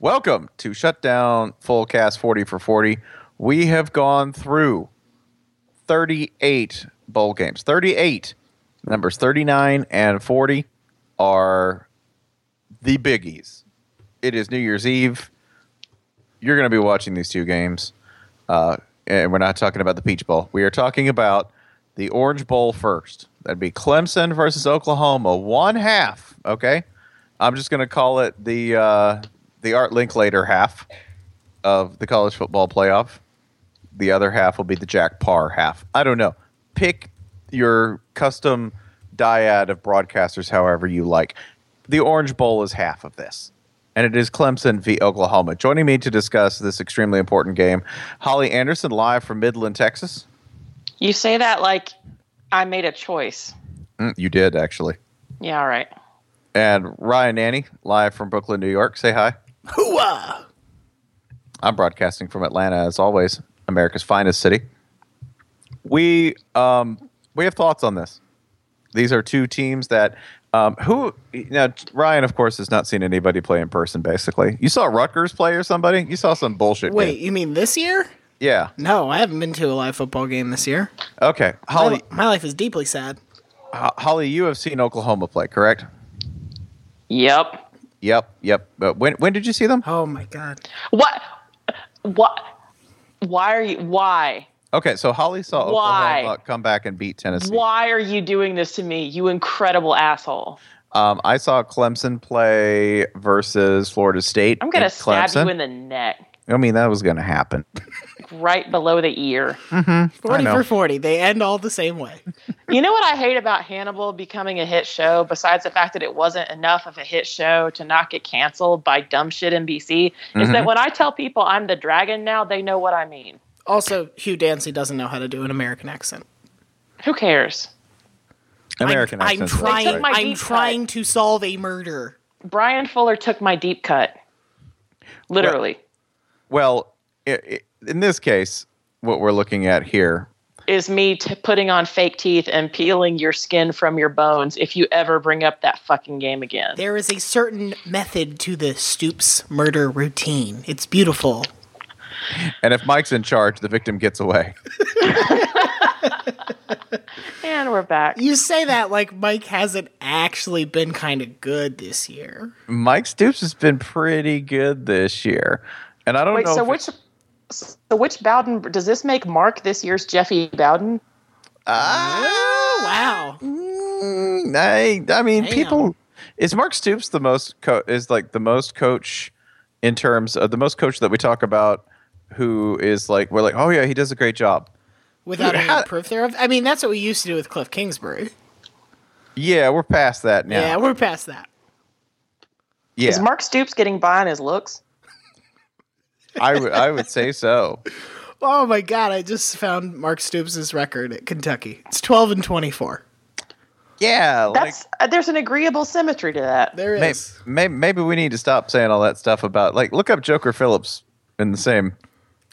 Welcome to Shutdown Fullcast 40 for 40. We have gone through 38 bowl games. 38. Numbers 39 and 40 are the biggies. It is New Year's Eve. You're going to be watching these two games. And we're not talking about the Peach Bowl. We are talking about the Orange Bowl first. That'd be Clemson versus Oklahoma. One half, okay? I'm just going to call it the Art Linklater half of the college football playoff. The other half will be the Jack Parr half. I don't know. Pick your custom dyad of broadcasters however you like. The Orange Bowl is half of this, and it is Clemson v. Oklahoma. Joining me to discuss this extremely important game, Holly Anderson, live from Midland, Texas. You say that like I made a choice. You did, actually. Yeah, all right. And Ryan Nanny, live from Brooklyn, New York. Say hi. Hooah! I'm broadcasting from Atlanta, as always, America's finest city. We have thoughts on this. These are two teams that Ryan, of course, has not seen anybody play in person, basically. You saw Rutgers play or somebody? You saw some bullshit. Wait, game. You mean this year? Yeah. No, I haven't been to a live football game this year. Okay. Holly, my life is deeply sad. Holly, you have seen Oklahoma play, correct? Yep. But when did you see them? Oh, my God. What? Why? Okay, so Holly saw Oklahoma come back and beat Tennessee. Why are you doing this to me, you incredible asshole? I saw Clemson play versus Florida State. I'm going to stab you in the neck. I mean, that was going to happen. Right below the ear. Mm-hmm. 40 for 40. They end all the same way. You know what I hate about Hannibal becoming a hit show, besides the fact that it wasn't enough of a hit show to not get canceled by dumb shit NBC, is that when I tell people I'm the dragon now, they know what I mean. Also, Hugh Dancy doesn't know how to do an American accent. Who cares? American accent. I'm trying to solve a murder. Brian Fuller took my deep cut. Literally. Well, in this case, what we're looking at here is me putting on fake teeth and peeling your skin from your bones if you ever bring up that fucking game again. There is a certain method to the Stoops murder routine. It's beautiful. And if Mike's in charge, the victim gets away. And we're back. You say that like Mike hasn't actually been kind of good this year. Mike Stoops has been pretty good this year. And I don't know. So which Bowden does this make? Mark this year's Jeffy Bowden? Wow! I mean, damn. People is Mark Stoops the most coach in terms of the most coach that we talk about who is like we're like oh yeah he does a great job without any proof thereof. I mean that's what we used to do with Cliff Kingsbury. Yeah, we're past that now. Yeah, we're past that. Yeah, is Mark Stoops getting by on his looks? I would say so. Oh my God! I just found Mark Stoops' record at Kentucky. It's 12-24. Yeah, there's an agreeable symmetry to that. There is. Maybe we need to stop saying all that stuff about like look up Joker Phillips in the same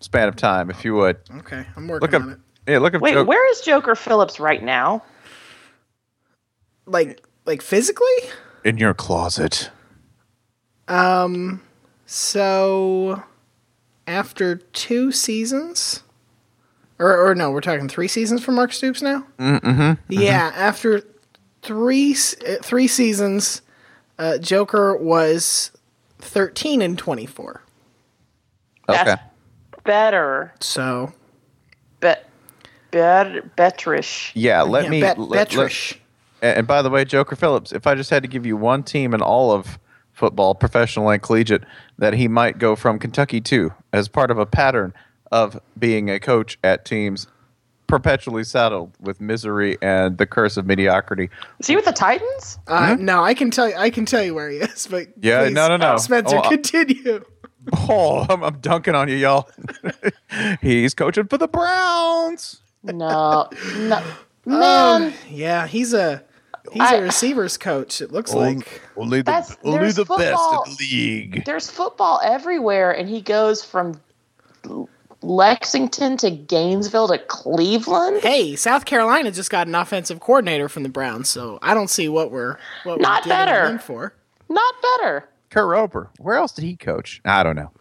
span of time, if you would. Okay, I'm working on it. Yeah, look up. Wait, where is Joker Phillips right now? Like physically? In your closet. So. After two seasons, or no, we're talking three seasons for Mark Stoops now. Yeah, after three seasons, Joker was 13-24. Okay, that's better. So, betterish. Yeah, betterish. And by the way, Joker Phillips, if I just had to give you one team in all of football, professional and collegiate, that he might go from Kentucky to as part of a pattern of being a coach at teams perpetually saddled with misery and the curse of mediocrity. Is he with the Titans? No, I can tell you where he is, but yeah, please, no. Spencer, continue. I'm dunking on you, y'all. He's coaching for the Browns. No, man. Yeah, He's a receivers coach, it looks like. Only the best in the league. There's football everywhere, and he goes from Lexington to Gainesville to Cleveland. Hey, South Carolina just got an offensive coordinator from the Browns, so I don't see what we're getting him for. Not better. Kurt Roper. Where else did he coach? I don't know.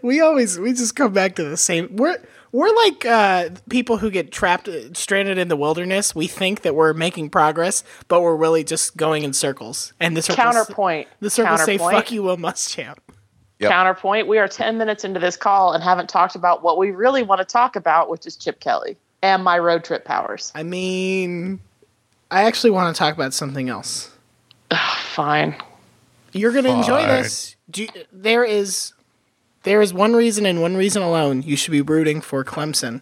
We just come back to the same. We're like people who get trapped, stranded in the wilderness. We think that we're making progress, but we're really just going in circles. And the circles, counterpoint. The circles say, "Fuck you, Will Muschamp." Yep. Counterpoint. We are 10 minutes into this call and haven't talked about what we really want to talk about, which is Chip Kelly and my road trip powers. I mean, I actually want to talk about something else. Ugh, fine. You're going to enjoy this. There is one reason and one reason alone you should be rooting for Clemson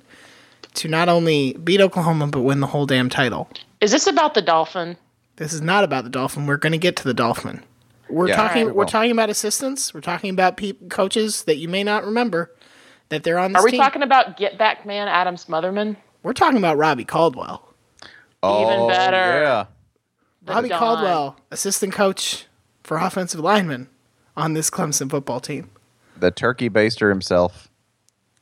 to not only beat Oklahoma, but win the whole damn title. Is this about the Dolphin? This is not about the Dolphin. We're going to get to the Dolphin. We're talking about assistants. We're talking about coaches that you may not remember that they're on this team. Are we talking about Get Back Man Adam Smotherman? We're talking about Robbie Caldwell. Oh, even better. Yeah. Robbie Caldwell, assistant coach for offensive linemen on this Clemson football team. The turkey baster himself.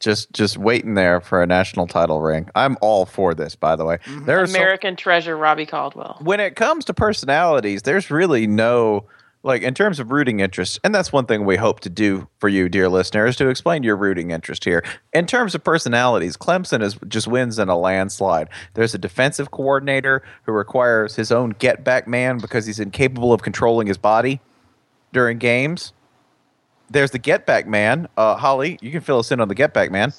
Just waiting there for a national title ring. I'm all for this, by the way. Mm-hmm. American treasure Robbie Caldwell. When it comes to personalities, there's really no... Like, in terms of rooting interest, and that's one thing we hope to do for you, dear listener, is to explain your rooting interest here. In terms of personalities, Clemson just wins in a landslide. There's a defensive coordinator who requires his own get-back man because he's incapable of controlling his body during games. There's the get-back man. Holly, you can fill us in on the get-back man.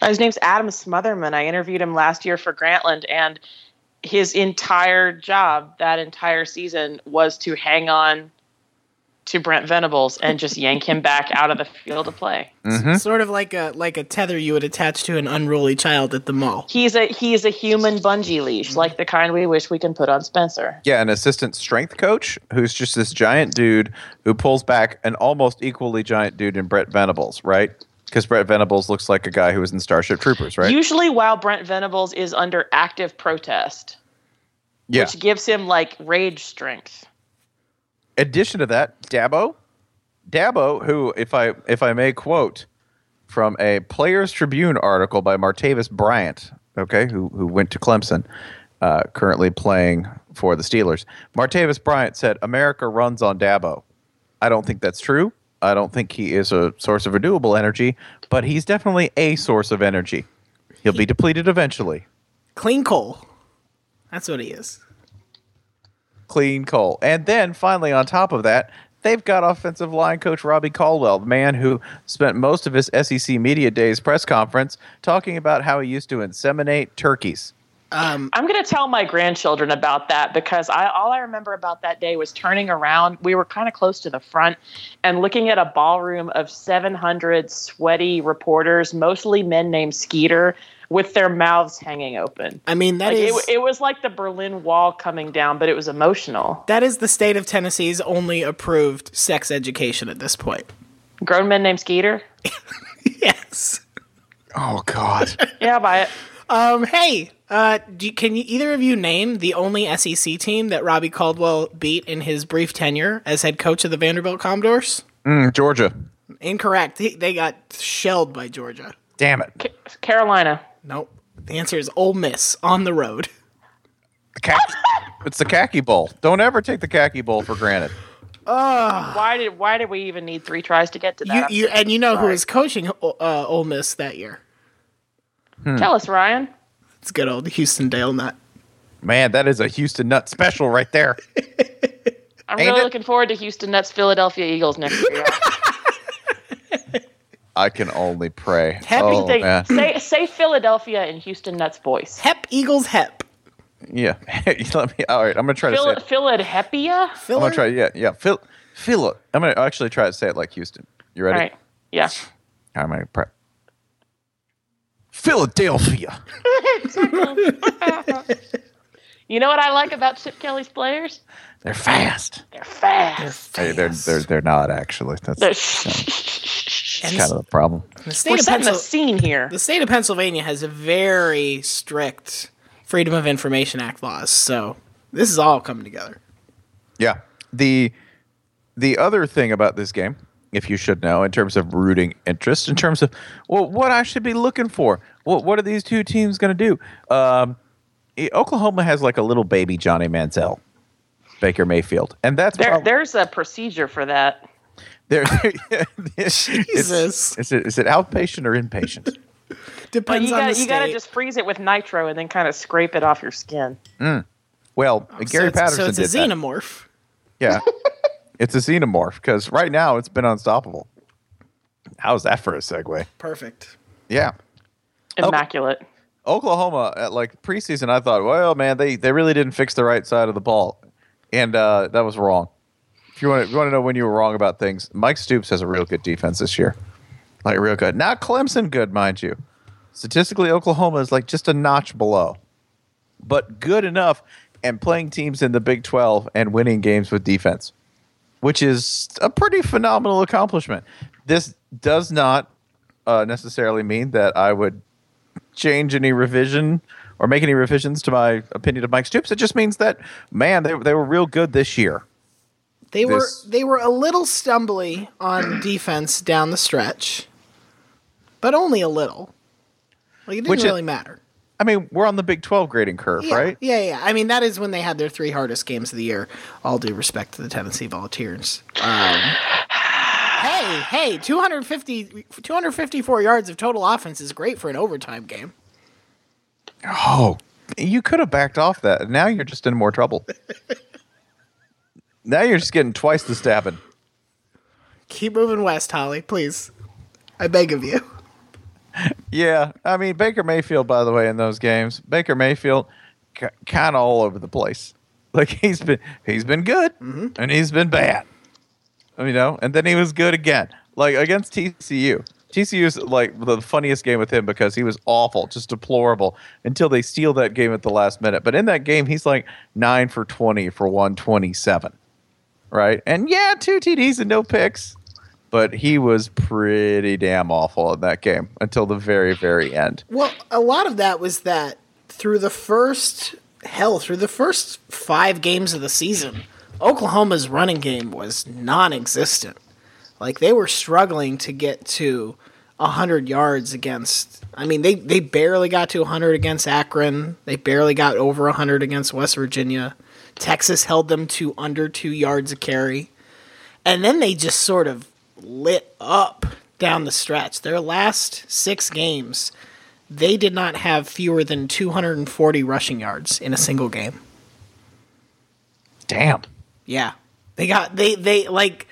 His name's Adam Smotherman. I interviewed him last year for Grantland, and his entire job that entire season was to hang on to Brent Venables and just yank him back out of the field of play. Mm-hmm. Sort of like a tether you would attach to an unruly child at the mall. He's a human bungee leash, like the kind we wish we can put on Spencer. Yeah, an assistant strength coach who's just this giant dude who pulls back an almost equally giant dude in Brent Venables, right? Because Brent Venables looks like a guy who was in Starship Troopers, right? Usually while Brent Venables is under active protest, which gives him like rage strength. Addition to that, Dabo, who, if I may quote from a Players Tribune article by Martavis Bryant, okay, who went to Clemson, currently playing for the Steelers. Martavis Bryant said, "America runs on Dabo." I don't think that's true. I don't think he is a source of renewable energy, but he's definitely a source of energy. He'll be depleted eventually. Clean coal. That's what he is. Clean coal. And then finally on top of that, they've got offensive line coach Robbie Caldwell, the man who spent most of his SEC Media Days press conference talking about how he used to inseminate turkeys. I'm going to tell my grandchildren about that because all I remember about that day was turning around. We were kind of close to the front and looking at a ballroom of 700 sweaty reporters, mostly men named Skeeter, with their mouths hanging open. I mean, that is... It was like the Berlin Wall coming down, but it was emotional. That is the state of Tennessee's only approved sex education at this point. Grown men named Skeeter? Yes. Oh, God. Yeah, I'll buy it. Hey, can either of you name the only SEC team that Robbie Caldwell beat in his brief tenure as head coach of the Vanderbilt Commodores? Georgia. Incorrect. They got shelled by Georgia. Damn it. Carolina. Nope. The answer is Ole Miss on the road. It's the Khaki Bowl. Don't ever take the Khaki Bowl for granted. Why did we even need three tries to get to that? And you know who was coaching Ole Miss that year? Tell us, Ryan. It's good old Houston Dale Nutt. Man, that is a Houston Nutt special right there. I'm really looking forward to Houston Nutt's Philadelphia Eagles next year. I can only pray. Hep, say Philadelphia in Houston Nutt's voice. Hep Eagles Hep. Yeah. All right. I'm gonna try to say Philadelphia. I'm gonna try. Yeah. Phila. I'm gonna actually try to say it like Houston. You ready? All right. Yeah. I'm gonna pray. Philadelphia. You know what I like about Chip Kelly's players? They're fast. Hey, they're not actually. That's kind of the problem. The state We're setting the scene here. The state of Pennsylvania has a very strict Freedom of Information Act laws, so this is all coming together. Yeah. The other thing about this game, if you should know, in terms of rooting interest, in terms of what I should be looking for, what are these two teams going to do? Oklahoma has like a little baby Johnny Manziel. Baker Mayfield. And that's there's a procedure for that. Jesus. Is it outpatient or inpatient? Depends on the state. You got to just freeze it with nitro and then kind of scrape it off your skin. Mm. Well, Gary Patterson did that. So it's a xenomorph. Yeah. It's a xenomorph because right now it's been unstoppable. How's that for a segue? Perfect. Yeah. Immaculate. Oklahoma, at like preseason, I thought, well, man, they really didn't fix the right side of the ball. And that was wrong. If you want to know when you were wrong about things, Mike Stoops has a real good defense this year. Like, real good. Not Clemson good, mind you. Statistically, Oklahoma is like just a notch below. But good enough and playing teams in the Big 12 and winning games with defense, which is a pretty phenomenal accomplishment. This does not necessarily mean that I would change any revision or make any revisions to my opinion of Mike Stoops. It just means that, man, they were real good this year. They were a little stumbly on defense down the stretch, but only a little. Like, it didn't really matter. I mean, we're on the Big 12 grading curve, right? Yeah. I mean, that is when they had their three hardest games of the year. All due respect to the Tennessee Volunteers. Hey, 254 yards of total offense is great for an overtime game. Oh, you could have backed off that. Now you're just in more trouble. Now you're just getting twice the stabbing. Keep moving west, Holly, please. I beg of you. Yeah, I mean, Baker Mayfield, by the way, in those games, Baker Mayfield kind of all over the place. Like, he's been good, mm-hmm. and he's been bad, you know, and then he was good again, like against TCU. TCU's like the funniest game with him because he was awful, just deplorable, until they steal that game at the last minute. But in that game, he's like 9 for 20 for 127, right? And yeah, 2 TDs and no picks. But he was pretty damn awful in that game until the very, very end. Well, a lot of that was that through the first 5 games of the season, Oklahoma's running game was non-existent. Like, they were struggling to get to 100 yards against – I mean, they barely got to 100 against Akron. They barely got over 100 against West Virginia. Texas held them to under 2 yards a carry. And then they just sort of lit up down the stretch. Their last 6 games, they did not have fewer than 240 rushing yards in a single game. Damn. Yeah. They like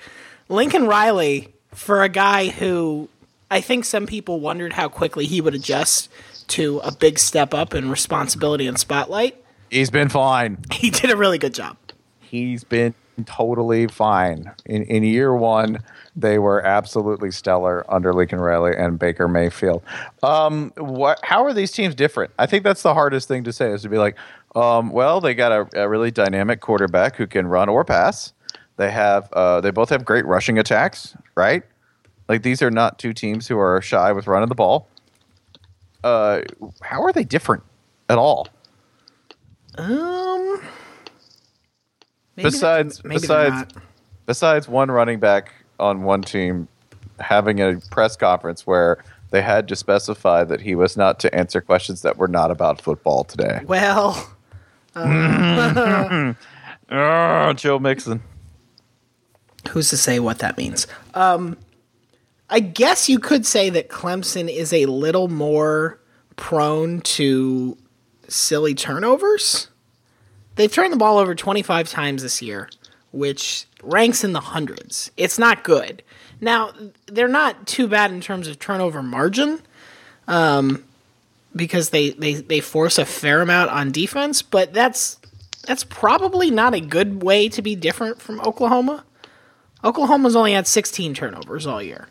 Lincoln Riley, for a guy who I think some people wondered how quickly he would adjust to a big step up in responsibility and spotlight. He's been fine. He did a really good job. He's been totally fine. In year one, they were absolutely stellar under Lincoln Riley and Baker Mayfield. How are these teams different? I think that's the hardest thing to say, is to be like, well, they got a really dynamic quarterback who can run or pass. They have they both have great rushing attacks, right? Like, these are not two teams who are shy with running the ball. How are they different at all? Besides one running back on one team having a press conference where they had to specify that he was not to answer questions that were not about football today. Well, Joe Mixon. Who's to say what that means? I guess you could say that Clemson is a little more prone to silly turnovers. They've turned the ball over 25 times this year, which ranks in the hundreds. It's not good. Now, they're not too bad in terms of turnover margin, because they force a fair amount on defense, but that's probably not a good way to be different from Oklahoma. Oklahoma's only had 16 turnovers all year.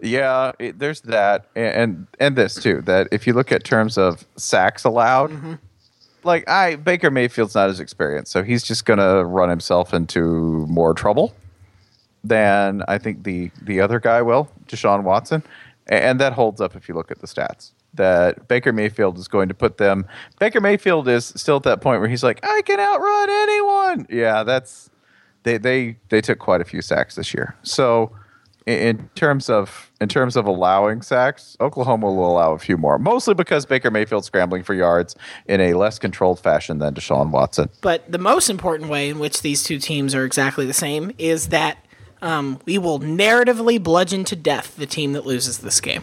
Yeah, there's that, and this too, that if you look at terms of sacks allowed, mm-hmm. Like, Baker Mayfield's not as experienced, so he's just going to run himself into more trouble than I think the other guy will, Deshaun Watson. And that holds up if you look at the stats, that Baker Mayfield is going to put them... Baker Mayfield is still at that point where he's like, I can outrun anyone! Yeah, that's... They took quite a few sacks this year. So In terms of allowing sacks, Oklahoma will allow a few more, mostly because Baker Mayfield's scrambling for yards in a less controlled fashion than Deshaun Watson. But the most important way in which these two teams are exactly the same is that we will narratively bludgeon to death the team that loses this game.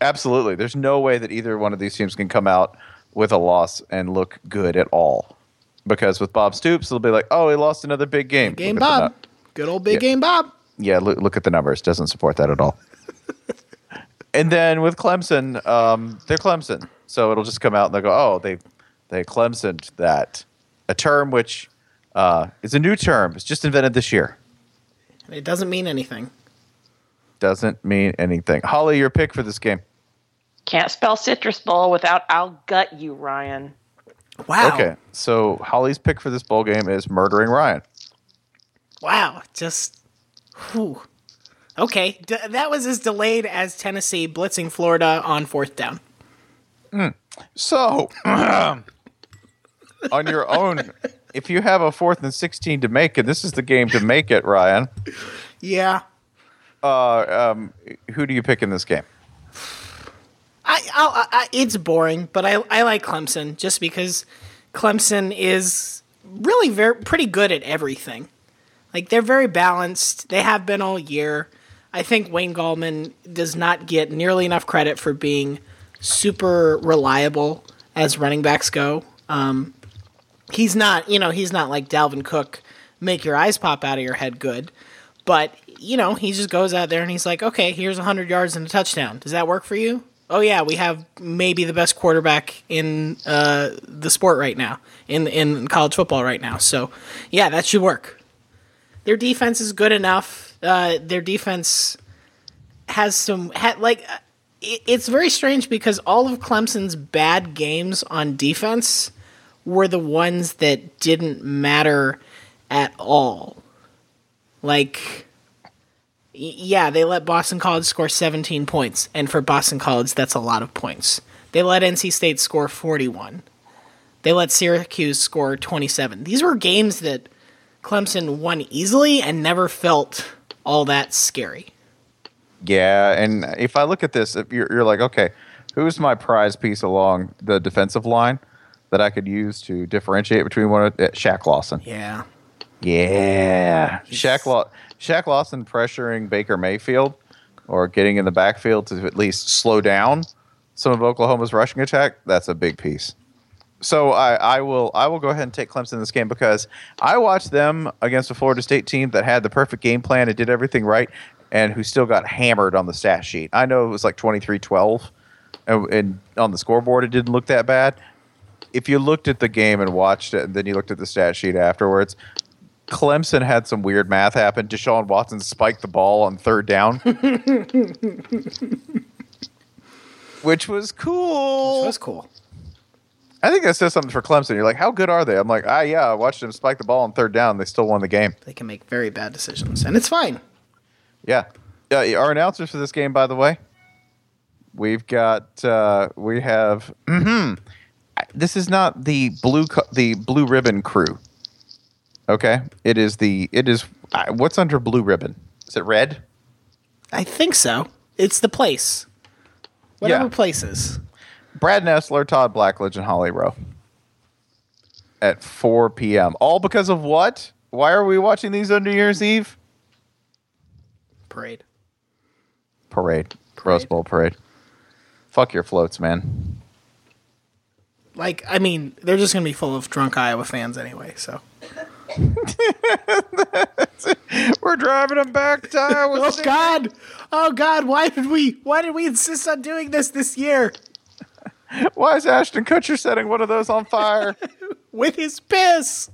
Absolutely. There's no way that either one of these teams can come out with a loss and look good at all. Because with Bob Stoops, they'll be like, oh, he lost another big game. Big game, Bob. Good old big game, Bob. Yeah, look at the numbers. Doesn't support that at all. And then with Clemson, they're Clemson. So it'll just come out and they'll go, oh, they Clemsoned that. A term which is a new term. It's just invented this year. It doesn't mean anything. Doesn't mean anything. Holly, your pick for this game. Can't spell Citrus Bowl without I'll gut you, Ryan. Wow. Okay, so Holly's pick for this bowl game is murdering Ryan. Wow, just... Whew. Okay, that was as delayed as Tennessee blitzing Florida on fourth down. So, on your own, if you have a 4th and 16 to make it, this is the game to make it, Ryan. Yeah. Who do you pick in this game? It's boring, but I like Clemson just because Clemson is really pretty good at everything. Like, they're very balanced. They have been all year. I think Wayne Gallman does not get nearly enough credit for being super reliable as running backs go. He's not like Dalvin Cook, make your eyes pop out of your head good. But, you know, he just goes out there and he's like, okay, here's 100 yards and a touchdown. Does that work for you? Oh, yeah, we have maybe the best quarterback in the sport right now, in college football right now. So, yeah, that should work. Their defense is good enough. Their defense has some it's very strange because all of Clemson's bad games on defense were the ones that didn't matter at all. Like, yeah, they let Boston College score 17 points, and for Boston College, that's a lot of points. They let NC State score 41. They let Syracuse score 27. These were games that Clemson won easily and never felt all that scary. Yeah, and if I look at this, if you're like, okay, who's my prize piece along the defensive line that I could use to differentiate between one? Shaq Lawson. Yeah. Yeah. Shaq Lawson pressuring Baker Mayfield or getting in the backfield to at least slow down some of Oklahoma's rushing attack, that's a big piece. So I will go ahead and take Clemson in this game because I watched them against a Florida State team that had the perfect game plan and did everything right and who still got hammered on the stat sheet. I know it was like 23-12, and on the scoreboard it didn't look that bad. If you looked at the game and watched it and then you looked at the stat sheet afterwards, Clemson had some weird math happen. Deshaun Watson spiked the ball on third down. Which was cool. I think that says something for Clemson. You're like, how good are they? I'm like, I watched them spike the ball on third down. They still won the game. They can make very bad decisions, and it's fine. Yeah. Our announcers for this game, by the way, we have. Mm-hmm. This is not the blue ribbon crew. Okay, it is. What's under blue ribbon? Is it red? I think so. It's the place. Whatever places. Brad Nessler, Todd Blackledge, and Holly Rowe at 4 p.m. All because of what? Why are we watching these on New Year's Eve? Parade. Rose Bowl parade. Fuck your floats, man. Like, I mean, they're just going to be full of drunk Iowa fans anyway, so. We're driving them back to Iowa. Oh, God. Oh, God. Why did we insist on doing this year? Why is Ashton Kutcher setting one of those on fire? With his piss.